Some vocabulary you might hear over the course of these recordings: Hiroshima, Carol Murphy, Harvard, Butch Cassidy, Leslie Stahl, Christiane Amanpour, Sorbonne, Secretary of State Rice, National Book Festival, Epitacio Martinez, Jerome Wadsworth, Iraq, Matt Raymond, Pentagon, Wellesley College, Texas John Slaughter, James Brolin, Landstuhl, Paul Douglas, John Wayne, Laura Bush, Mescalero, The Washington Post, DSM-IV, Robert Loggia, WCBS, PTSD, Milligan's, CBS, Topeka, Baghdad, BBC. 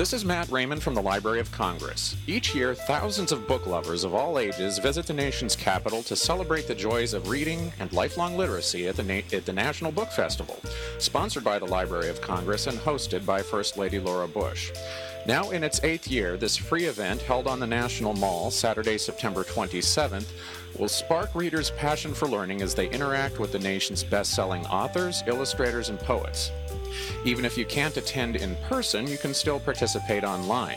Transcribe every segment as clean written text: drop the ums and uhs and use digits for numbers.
This is Matt Raymond from the Library of Congress. Each year, thousands of book lovers of all ages visit the nation's capital to celebrate the joys of reading and lifelong literacy at the National Book Festival, sponsored by the Library of Congress and hosted by First Lady Laura Bush. Now in its 8th year, this free event held on the National Mall Saturday, September 27th, will spark readers' passion for learning as they interact with the nation's best-selling authors, illustrators, and poets. Even if you can't attend in person, you can still participate online.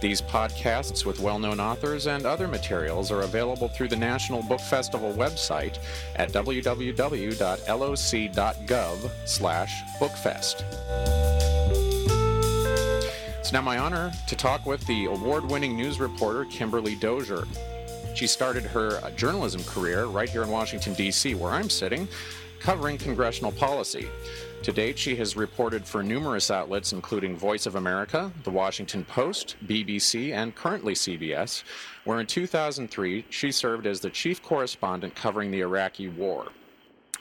These podcasts with well-known authors and other materials are available through the National Book Festival website at www.loc.gov/bookfest. It's now my honor to talk with the award-winning news reporter Kimberly Dozier. She started her journalism career right here in Washington, D.C., where I'm sitting, covering congressional policy. To date, she has reported for numerous outlets, including Voice of America, The Washington Post, BBC, and currently CBS, where in 2003 she served as the chief correspondent covering the Iraqi war.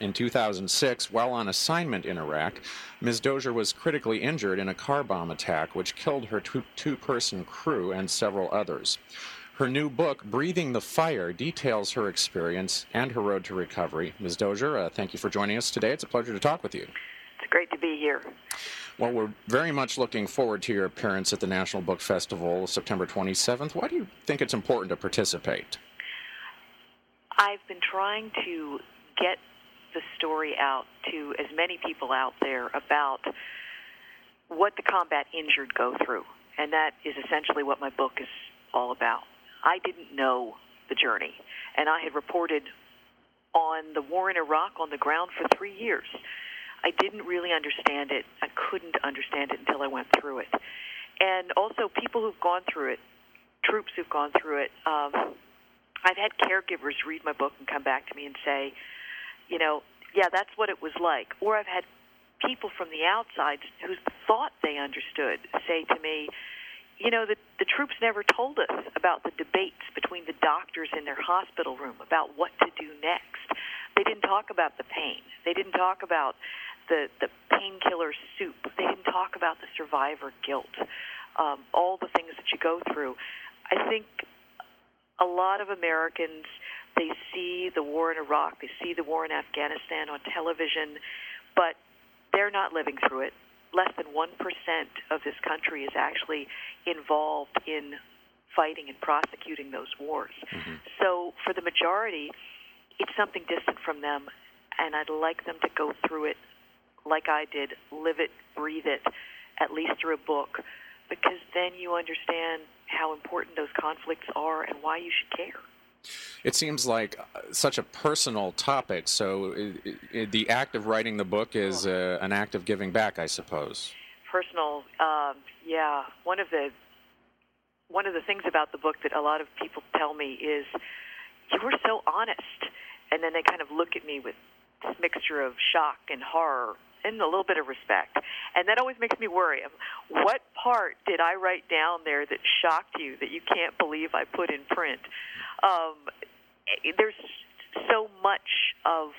In 2006, while on assignment in Iraq, Ms. Dozier was critically injured in a car bomb attack which killed her two-person crew and several others. Her new book, Breathing the Fire, details her experience and her road to recovery. Ms. Dozier, thank you for joining us today. It's a pleasure to talk with you. It's great to be here. Well, we're very much looking forward to your appearance at the National Book Festival, September 27th. Why do you think it's important to participate? I've been trying to get the story out to as many people out there about what the combat injured go through, and that is essentially what my book is all about. I didn't know the journey, and I had reported on the war in Iraq on the ground for 3 years. I didn't really understand it. I couldn't understand it until I went through it. And also people who've gone through it, troops who've gone through it, I've had caregivers read my book and come back to me and say, you know, yeah, that's what it was like. Or I've had people from the outside who thought they understood say to me, you know, the troops never told us about the debates between the doctors in their hospital room about what to do next. They didn't talk about the pain. They didn't talk about the painkiller soup. They didn't talk about the survivor guilt, all the things that you go through. I think a lot of Americans, they see the war in Iraq, they see the war in Afghanistan on television, but they're not living through it. Less than 1% of this country is actually involved in fighting and prosecuting those wars. Mm-hmm. So for the majority, it's something distant from them, and I'd like them to go through it like I did, live it, breathe it, at least through a book, because then you understand how important those conflicts are and why you should care. It seems like such a personal topic, so the act of writing the book is an act of giving back, I suppose. Personal, yeah. One of the things about the book that a lot of people tell me is, you were so honest, and then they kind of look at me with this mixture of shock and horror and a little bit of respect, and that always makes me worry. What part did I write down there that shocked you that you can't believe I put in print? There's so much of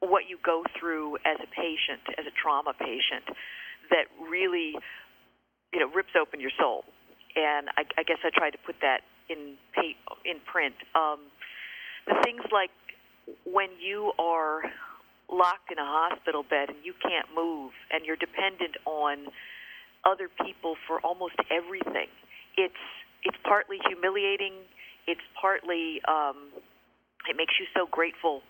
what you go through as a patient, as a trauma patient, that really, you know, rips open your soul. And I guess I tried to put that in print. The things like when you are locked in a hospital bed and you can't move and you're dependent on other people for almost everything, it's partly humiliating, it's partly it makes you so grateful,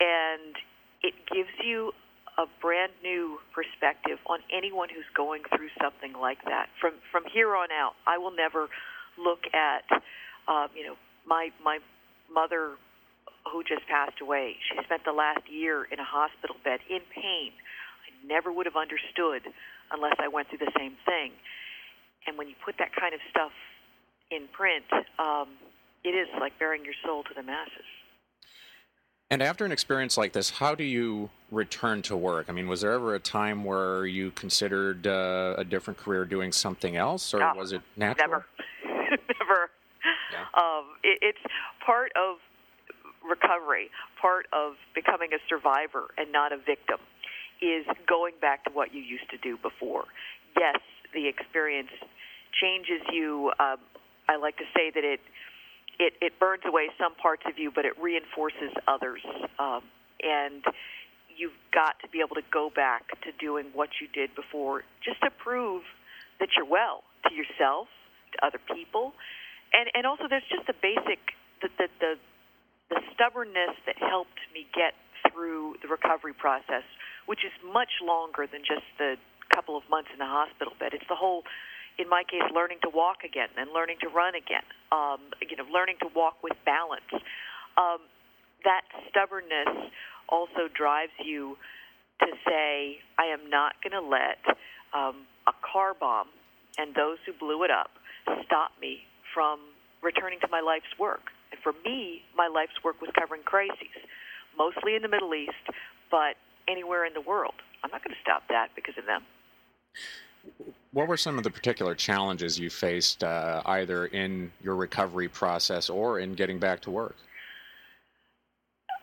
and it gives you a brand new perspective on anyone who's going through something like that. From here on out, I will never look at my mother who just passed away. She spent the last year in a hospital bed in pain. I never would have understood unless I went through the same thing. And when you put that kind of stuff in print, it is like bearing your soul to the masses. And after an experience like this, how do you return to work? I mean, was there ever a time where you considered a different career, doing something else, or was it natural? Never. Never. Yeah. It's part of recovery, part of becoming a survivor and not a victim, is going back to what you used to do before. Yes, the experience changes you. I like to say that it burns away some parts of you, but it reinforces others. And you've got to be able to go back to doing what you did before, just to prove that you're well to yourself, to other people. And also there's just the basic, the stubbornness that helped me get through the recovery process, which is much longer than just the couple of months in the hospital bed. It's the whole, in my case, learning to walk again and learning to run again, learning to walk with balance. That stubbornness also drives you to say, I am not going to let a car bomb and those who blew it up stop me from returning to my life's work. And for me, my life's work was covering crises, mostly in the Middle East, but anywhere in the world. I'm not going to stop that because of them. What were some of the particular challenges you faced either in your recovery process or in getting back to work?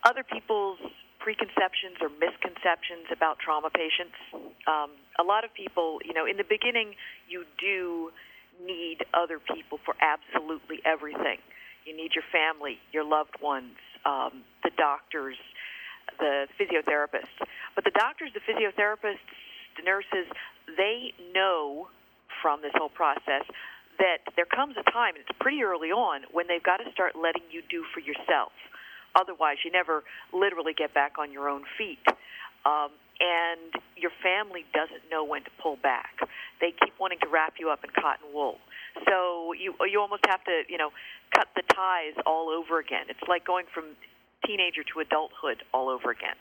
Other people's preconceptions or misconceptions about trauma patients. A lot of people, in the beginning, you do need other people for absolutely everything. You need your family, your loved ones, the doctors, the physiotherapists. But the doctors, the physiotherapists, the nurses, they know from this whole process that there comes a time, and it's pretty early on, when they've got to start letting you do for yourself. Otherwise, you never literally get back on your own feet. And your family doesn't know when to pull back. They keep wanting to wrap you up in cotton wool. So you almost have to, cut the ties all over again. It's like going from teenager to adulthood all over again.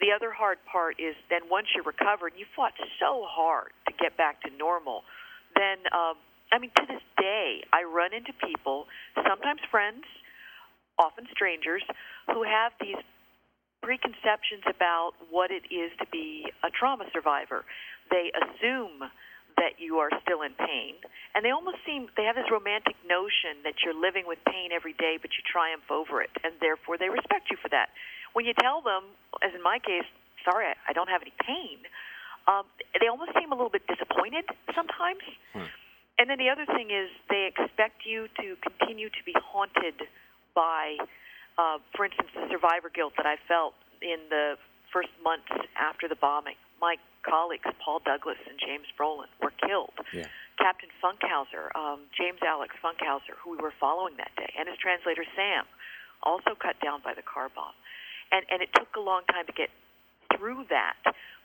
The other hard part is then once you're recovered, you fought so hard to get back to normal, then, to this day, I run into people, sometimes friends, often strangers, who have these preconceptions about what it is to be a trauma survivor. They assume that you are still in pain, and they have this romantic notion that you're living with pain every day, but you triumph over it, and therefore they respect you for that. When you tell them, as in my case, sorry, I don't have any pain, they almost seem a little bit disappointed sometimes. Hmm. And then the other thing is they expect you to continue to be haunted by, for instance, the survivor guilt that I felt in the first months after the bombing. My colleagues, Paul Douglas and James Brolin, were killed. Yeah. Captain Funkhauser, James Alex Funkhauser, who we were following that day, and his translator Sam, also cut down by the car bomb. And it took a long time to get through that,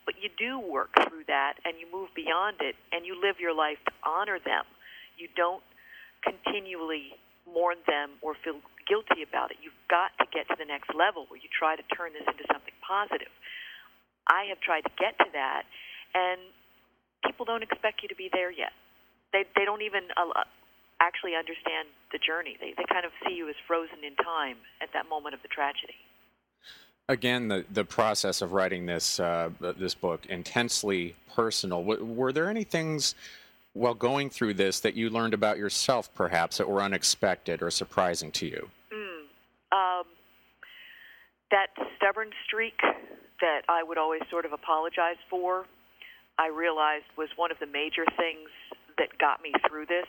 but you do work through that, and you move beyond it, and you live your life to honor them. You don't continually mourn them or feel guilty about it. You've got to get to the next level where you try to turn this into something positive. I have tried to get to that, and people don't expect you to be there yet. They don't even actually understand the journey. They kind of see you as frozen in time at that moment of the tragedy. Again, the process of writing this book, intensely personal. Were there any things while going through this that you learned about yourself, perhaps, that were unexpected or surprising to you? That stubborn streak that I would always sort of apologize for, I realized was one of the major things that got me through this.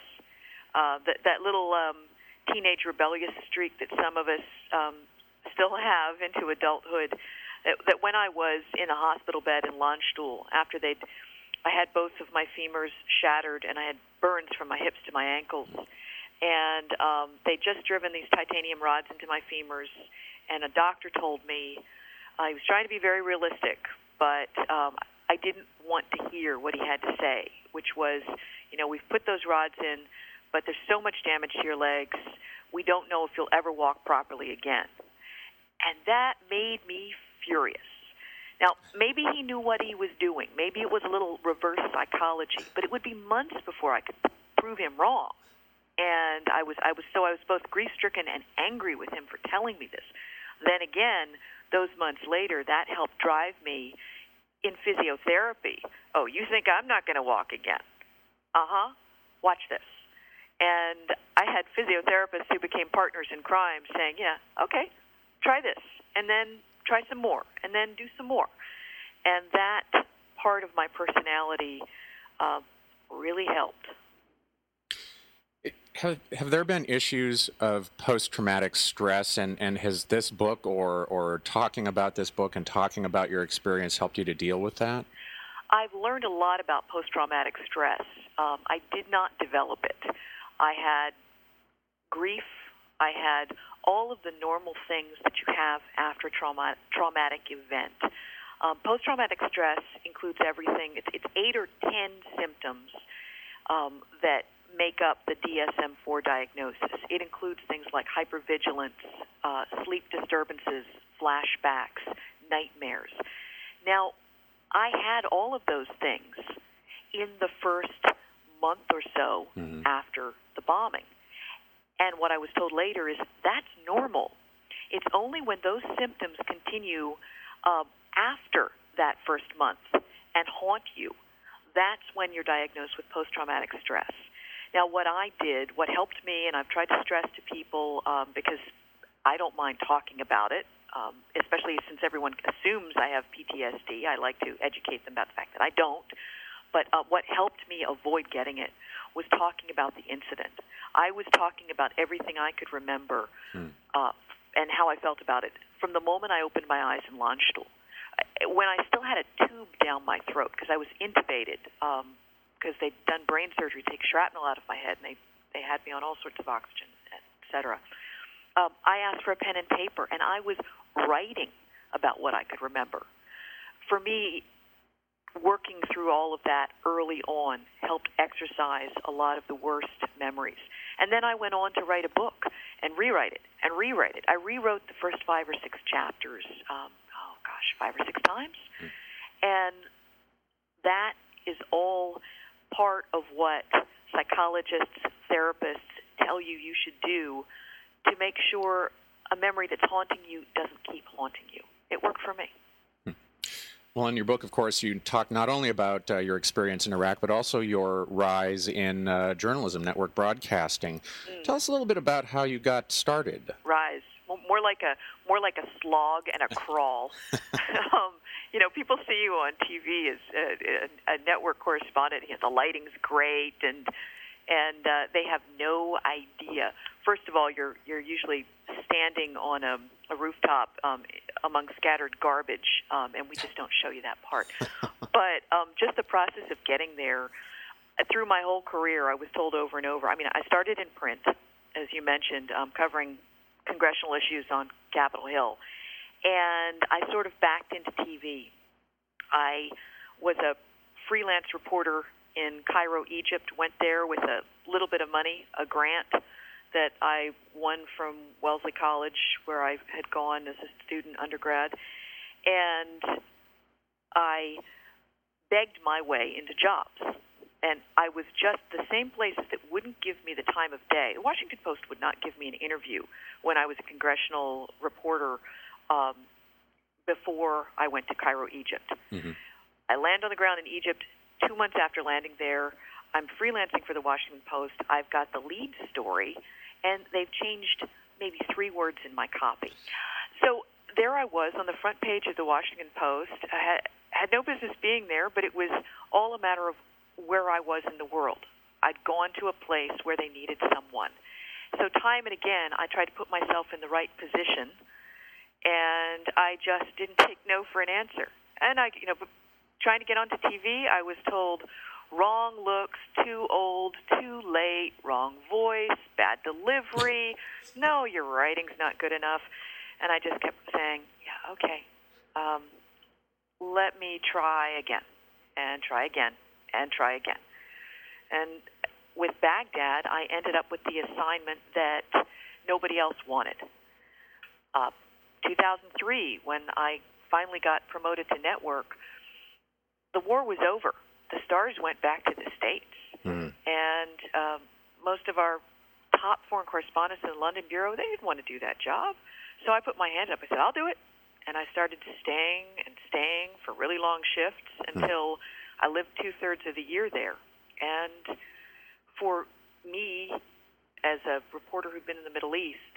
That little teenage rebellious streak that some of us still have into adulthood, that when I was in a hospital bed in Landstuhl, after I had both of my femurs shattered and I had burns from my hips to my ankles, and they'd just driven these titanium rods into my femurs, and a doctor told me, he was trying to be very realistic, but I didn't want to hear what he had to say, which was, we've put those rods in, but there's so much damage to your legs, we don't know if you'll ever walk properly again. And that made me furious. Now, maybe he knew what he was doing. Maybe it was a little reverse psychology, but it would be months before I could prove him wrong. And I was both grief-stricken and angry with him for telling me this. Then again, those months later, that helped drive me in physiotherapy. Oh, you think I'm not going to walk again? Uh-huh. Watch this. And I had physiotherapists who became partners in crime saying, yeah, okay, try this, and then try some more, and then do some more. And that part of my personality really helped. Have there been issues of post-traumatic stress, and has this book or talking about this book and talking about your experience helped you to deal with that? I've learned a lot about post-traumatic stress. I did not develop it. I had grief. I had all of the normal things that you have after traumatic event. Post-traumatic stress includes everything. It's 8 or 10 symptoms that make up the DSM-IV diagnosis. It includes things like hypervigilance, sleep disturbances, flashbacks, nightmares. Now, I had all of those things in the first month or so after the bombing. And what I was told later is that's normal. It's only when those symptoms continue after that first month and haunt you, that's when you're diagnosed with post-traumatic stress. Now, what I did, what helped me, and I've tried to stress to people because I don't mind talking about it, especially since everyone assumes I have PTSD. I like to educate them about the fact that I don't. But what helped me avoid getting it was talking about the incident. I was talking about everything I could remember and how I felt about it from the moment I opened my eyes in Landstuhl. When I still had a tube down my throat because I was intubated because they'd done brain surgery, take shrapnel out of my head, and they had me on all sorts of oxygen, et cetera. I asked for a pen and paper, and I was writing about what I could remember. For me, working through all of that early on helped exercise a lot of the worst memories. And then I went on to write a book and rewrite it and rewrite it. I rewrote the first 5 or 6 chapters, 5 or 6 times. And that is all part of what psychologists, therapists tell you you should do to make sure a memory that's haunting you doesn't keep haunting you. It worked for me. Well, in your book, of course, you talk not only about your experience in Iraq, but also your rise in journalism, network broadcasting. Tell us a little bit about how you got started. Rise, more like a slog and a crawl. People see you on TV as a network correspondent. The lighting's great, and they have no idea. First of all, you're usually standing on a rooftop among scattered garbage, and we just don't show you that part. But just the process of getting there, through my whole career, I was told over and over. I mean, I started in print, as you mentioned, covering congressional issues on Capitol Hill, and I sort of backed into TV. I was a freelance reporter in Cairo, Egypt, went there with a little bit of money, a grant that I won from Wellesley College, where I had gone as a student undergrad, and I begged my way into jobs. And I was just the same places that wouldn't give me the time of day. The Washington Post would not give me an interview when I was a congressional reporter before I went to Cairo, Egypt. I land on the ground in Egypt. 2 months after landing there, I'm freelancing for The Washington Post. I've got the lead story, and they've changed maybe 3 words in my copy. So there I was on the front page of The Washington Post. I had no business being there, but it was all a matter of where I was in the world. I'd gone to a place where they needed someone. So time and again, I tried to put myself in the right position, and I just didn't take no for an answer. And trying to get onto TV, I was told, wrong looks, too old, too late, wrong voice, bad delivery, no, your writing's not good enough. And I just kept saying, yeah, okay, let me try again, and try again, and try again. And with Baghdad, I ended up with the assignment that nobody else wanted. 2003, when I finally got promoted to network, the war was over. The stars went back to the States. And most of our top foreign correspondents in the London Bureau, they didn't want to do that job. So I put my hand up. I said, I'll do it. And I started staying for really long shifts until I lived 2/3 of the year there. And for me, as a reporter who'd been in the Middle East,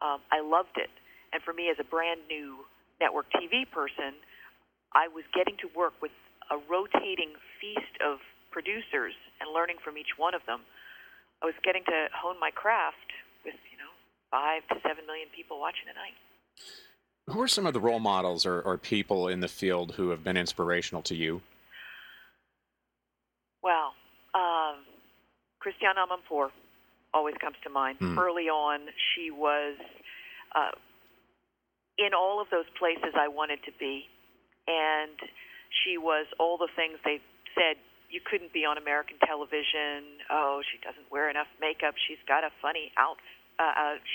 I loved it. And for me, as a brand new network TV person, I was getting to work with a rotating feast of producers and learning from each one of them, I was getting to hone my craft with, 5 to 7 million people watching a night. Who are some of the role models or people in the field who have been inspirational to you? Well, Christiane Amanpour always comes to mind. Early on, she was in all of those places I wanted to be, and she was all the things they said you couldn't be on American television. Oh, she doesn't wear enough makeup. She's got a funny outfit.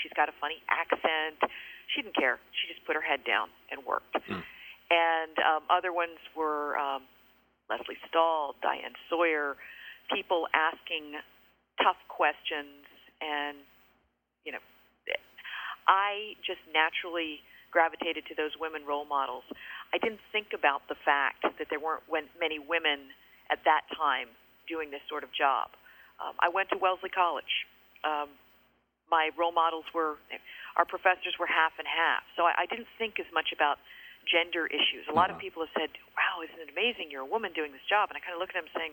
She's got a funny accent. She didn't care. She just put her head down and worked. And other ones were Leslie Stahl, Diane Sawyer, people asking tough questions. And, I just naturally gravitated to those women role models. I didn't think about the fact that there weren't many women at that time doing this sort of job. I went to Wellesley College. My role models our professors were half and half. So I didn't think as much about gender issues. A lot of people have said, wow, isn't it amazing you're a woman doing this job? And I kind of look at them saying,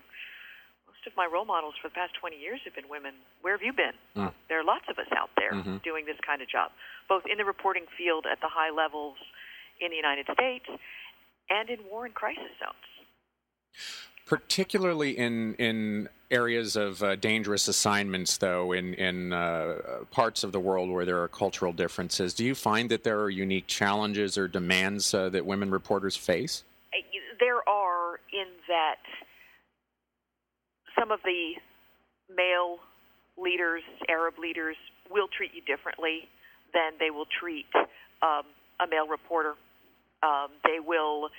most of my role models for the past 20 years have been women. Where have you been? There are lots of us out there doing this kind of job, both in the reporting field at the high levels in the United States and in war and crisis zones. Particularly in areas of dangerous assignments, though, in parts of the world where there are cultural differences, do you find that there are unique challenges or demands that women reporters face? There are, in that some of the male leaders, Arab leaders, will treat you differently than they will treat a male reporter. They will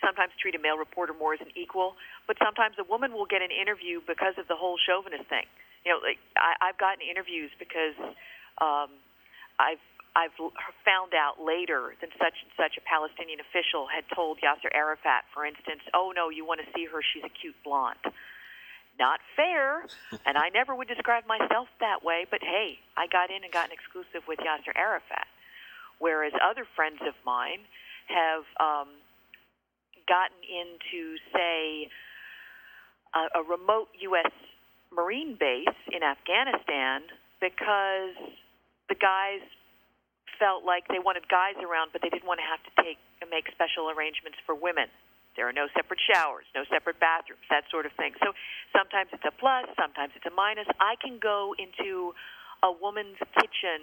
sometimes treat a male reporter more as an equal, but sometimes a woman will get an interview because of the whole chauvinist thing. I've gotten interviews because I've found out later that such and such a Palestinian official had told Yasser Arafat, for instance, oh, no, you want to see her, she's a cute blonde. Not fair, and I never would describe myself that way, but hey, I got in and got an exclusive with Yasser Arafat, whereas other friends of mine have gotten into, say, a remote U.S. Marine base in Afghanistan because the guys felt like they wanted guys around, but they didn't want to have to make special arrangements for women. There are no separate showers, no separate bathrooms, that sort of thing. So sometimes it's a plus, sometimes it's a minus. I can go into a woman's kitchen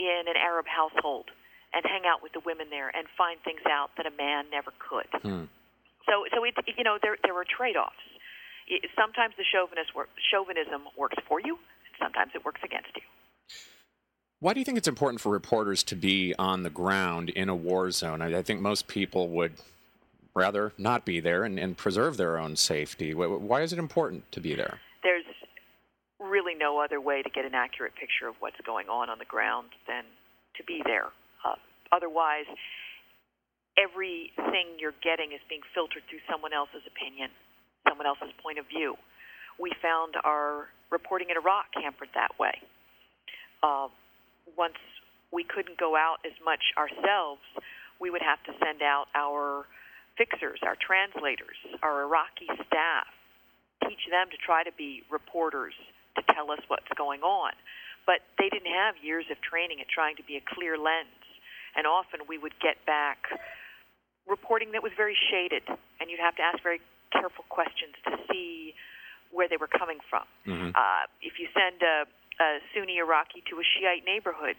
in an Arab household and hang out with the women there and find things out that a man never could. So it there are trade-offs. Sometimes the chauvinism works for you, and sometimes it works against you. Why do you think it's important for reporters to be on the ground in a war zone? I think most people would rather not be there and preserve their own safety. Why is it important to be there? There's really no other way to get an accurate picture of what's going on the ground than to be there. Otherwise, everything you're getting is being filtered through someone else's opinion, someone else's point of view. We found our reporting in Iraq hampered that way. Once we couldn't go out as much ourselves, we would have to send out our fixers, our translators, our Iraqi staff, teach them to try to be reporters, to tell us what's going on. But they didn't have years of training at trying to be a clear lens. And often we would get back reporting that was very shaded, and you'd have to ask very careful questions to see where they were coming from. If you send a Sunni Iraqi to a Shiite neighborhood,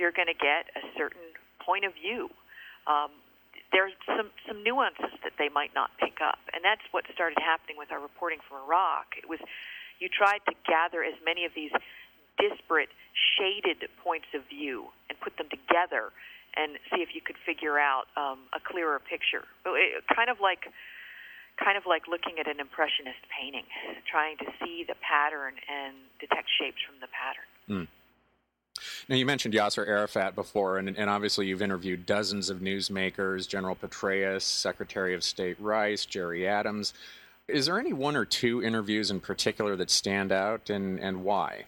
you're going to get a certain point of view. There's some nuances that they might not pick up, and that's what started happening with our reporting from Iraq. It was you tried to gather as many of these disparate, shaded points of view and put them together and see if you could figure out a clearer picture. Kind of like looking at an impressionist painting, trying to see the pattern and detect shapes from the pattern. Now, you mentioned Yasser Arafat before, and obviously you've interviewed dozens of newsmakers, General Petraeus, Secretary of State Rice, Jerry Adams. Is there any one or two interviews in particular that stand out, and why?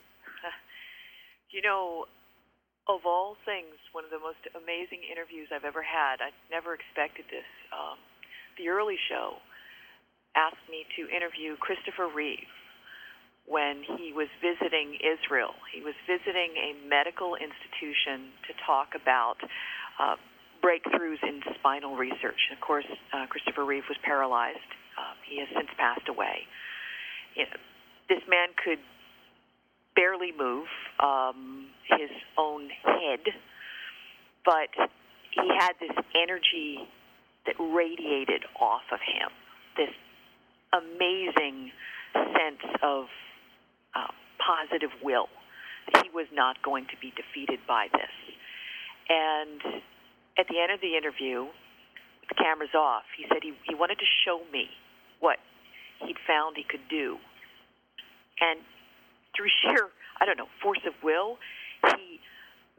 Of all things, one of the most amazing interviews I've ever had. I never expected this. The early show, asked me to interview Christopher Reeve when he was visiting Israel. He was visiting a medical institution to talk about breakthroughs in spinal research. And of course, Christopher Reeve was paralyzed. He has since passed away. This man could barely move his own head, but he had this energy that radiated off of him, this amazing sense of positive will, that he was not going to be defeated by this. And at the end of the interview, with the cameras off, he said he wanted to show me what he'd found he could do. And through sheer, force of will, he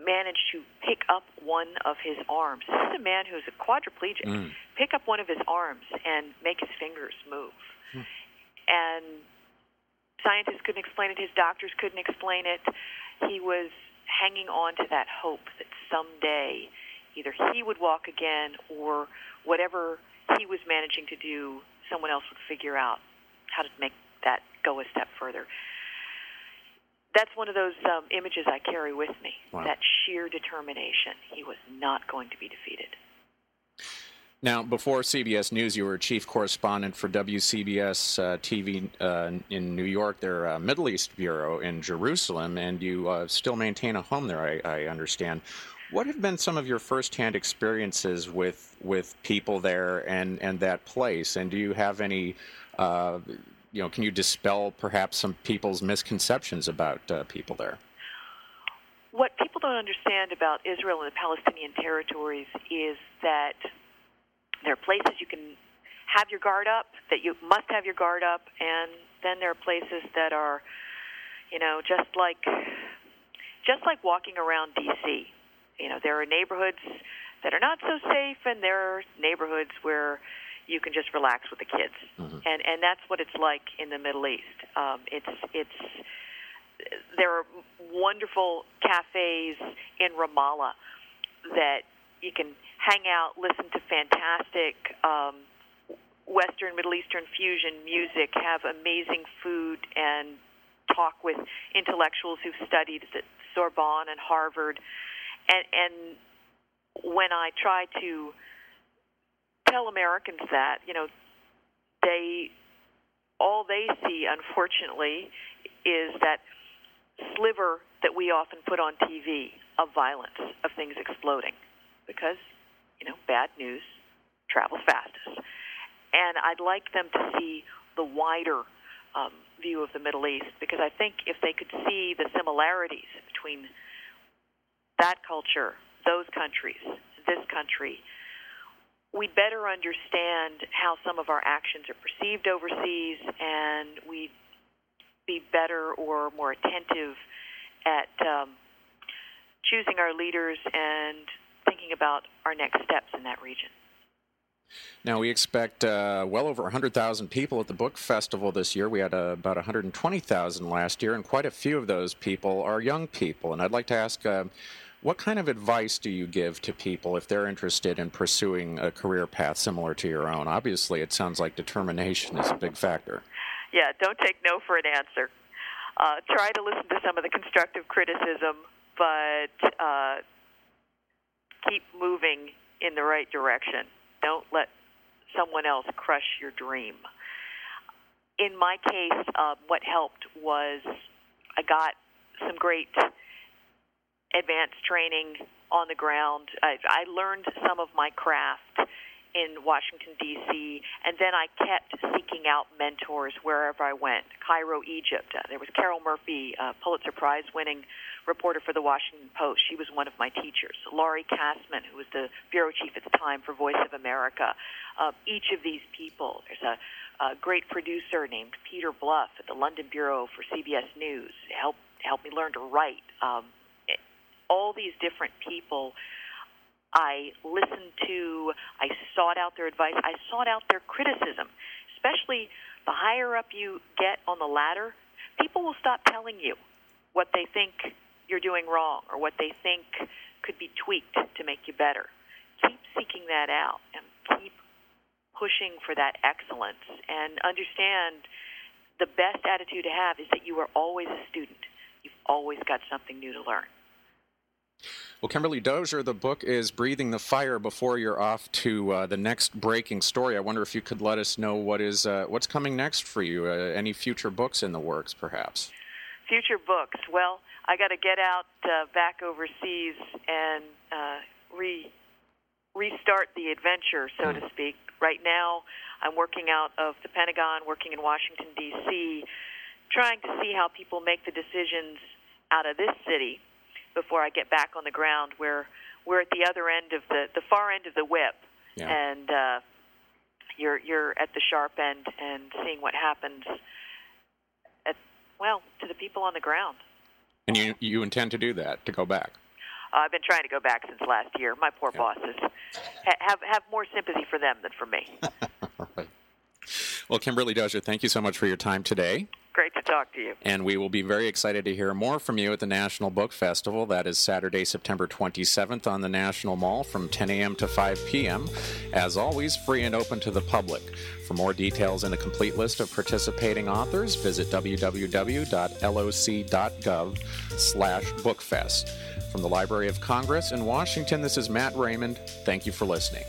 managed to pick up one of his arms. This is a man who's a quadriplegic. Pick up one of his arms and make his fingers move. And scientists couldn't explain it. His doctors couldn't explain it. He was hanging on to that hope that someday either he would walk again or whatever he was managing to do, someone else would figure out how to make that go a step further. That's one of those images I carry with me, wow. That sheer determination. He was not going to be defeated. Now, before CBS News, you were chief correspondent for WCBS TV in New York, their Middle East bureau in Jerusalem, and you still maintain a home there, I understand. What have been some of your firsthand experiences with people there and that place? And do you have any, can you dispel perhaps some people's misconceptions about people there? What people don't understand about Israel and the Palestinian territories is that there are places you can have your guard up, that you must have your guard up, and then there are places that are, just like walking around D.C., there are neighborhoods that are not so safe, and there are neighborhoods where you can just relax with the kids. Mm-hmm. And that's what it's like in the Middle East. There are wonderful cafes in Ramallah that you can hang out, listen to fantastic Western, Middle Eastern fusion music, have amazing food, and talk with intellectuals who've studied at Sorbonne and Harvard. And when I try to tell Americans that, all they see, unfortunately, is that sliver that we often put on TV of violence, of things exploding, because, bad news travels fastest. And I'd like them to see the wider view of the Middle East, because I think if they could see the similarities between that culture, those countries, this country, we'd better understand how some of our actions are perceived overseas, and we'd be better or more attentive at choosing our leaders and thinking about our next steps in that region. Now, we expect well over 100,000 people at the book festival this year. We had about 120,000 last year, and quite a few of those people are young people. And I'd like to ask, what kind of advice do you give to people if they're interested in pursuing a career path similar to your own? Obviously, it sounds like determination is a big factor. Yeah, don't take no for an answer. Try to listen to some of the constructive criticism, but keep moving in the right direction. Don't let someone else crush your dream. In my case, what helped was I got some great advanced training on the ground. I learned some of my craft in Washington, D.C., and then I kept seeking out mentors wherever I went. Cairo, Egypt. There was Carol Murphy, a Pulitzer Prize-winning reporter for The Washington Post. She was one of my teachers. Laurie Kassman, who was the bureau chief at the time for Voice of America. Each of these people. There's a great producer named Peter Bluff at the London bureau for CBS News. Helped me learn to write. All these different people I listened to, I sought out their advice, I sought out their criticism. Especially the higher up you get on the ladder, people will stop telling you what they think you're doing wrong or what they think could be tweaked to make you better. Keep seeking that out and keep pushing for that excellence. And understand the best attitude to have is that you are always a student. You've always got something new to learn. Well, Kimberly Dozier, the book is Breathing the Fire. Before you're off to the next breaking story, I wonder if you could let us know what's coming next for you, any future books in the works, perhaps? Future books. Well, I got to get out back overseas and restart the adventure, so to speak. Right now, I'm working out of the Pentagon, working in Washington, D.C., trying to see how people make the decisions out of this city before I get back on the ground, where we're at the other end of the far end of the whip, and you're at the sharp end and seeing what happens to the people on the ground. And you intend to do that, to go back? I've been trying to go back since last year. My poor bosses have more sympathy for them than for me. All right. Well, Kimberly Dozier, thank you so much for your time today. Great to talk to you. And we will be very excited to hear more from you at the National Book Festival. That is Saturday, September 27th on the National Mall from 10 a.m. to 5 p.m. As always, free and open to the public. For more details and a complete list of participating authors, visit www.loc.gov/bookfest. From the Library of Congress in Washington, this is Matt Raymond. Thank you for listening.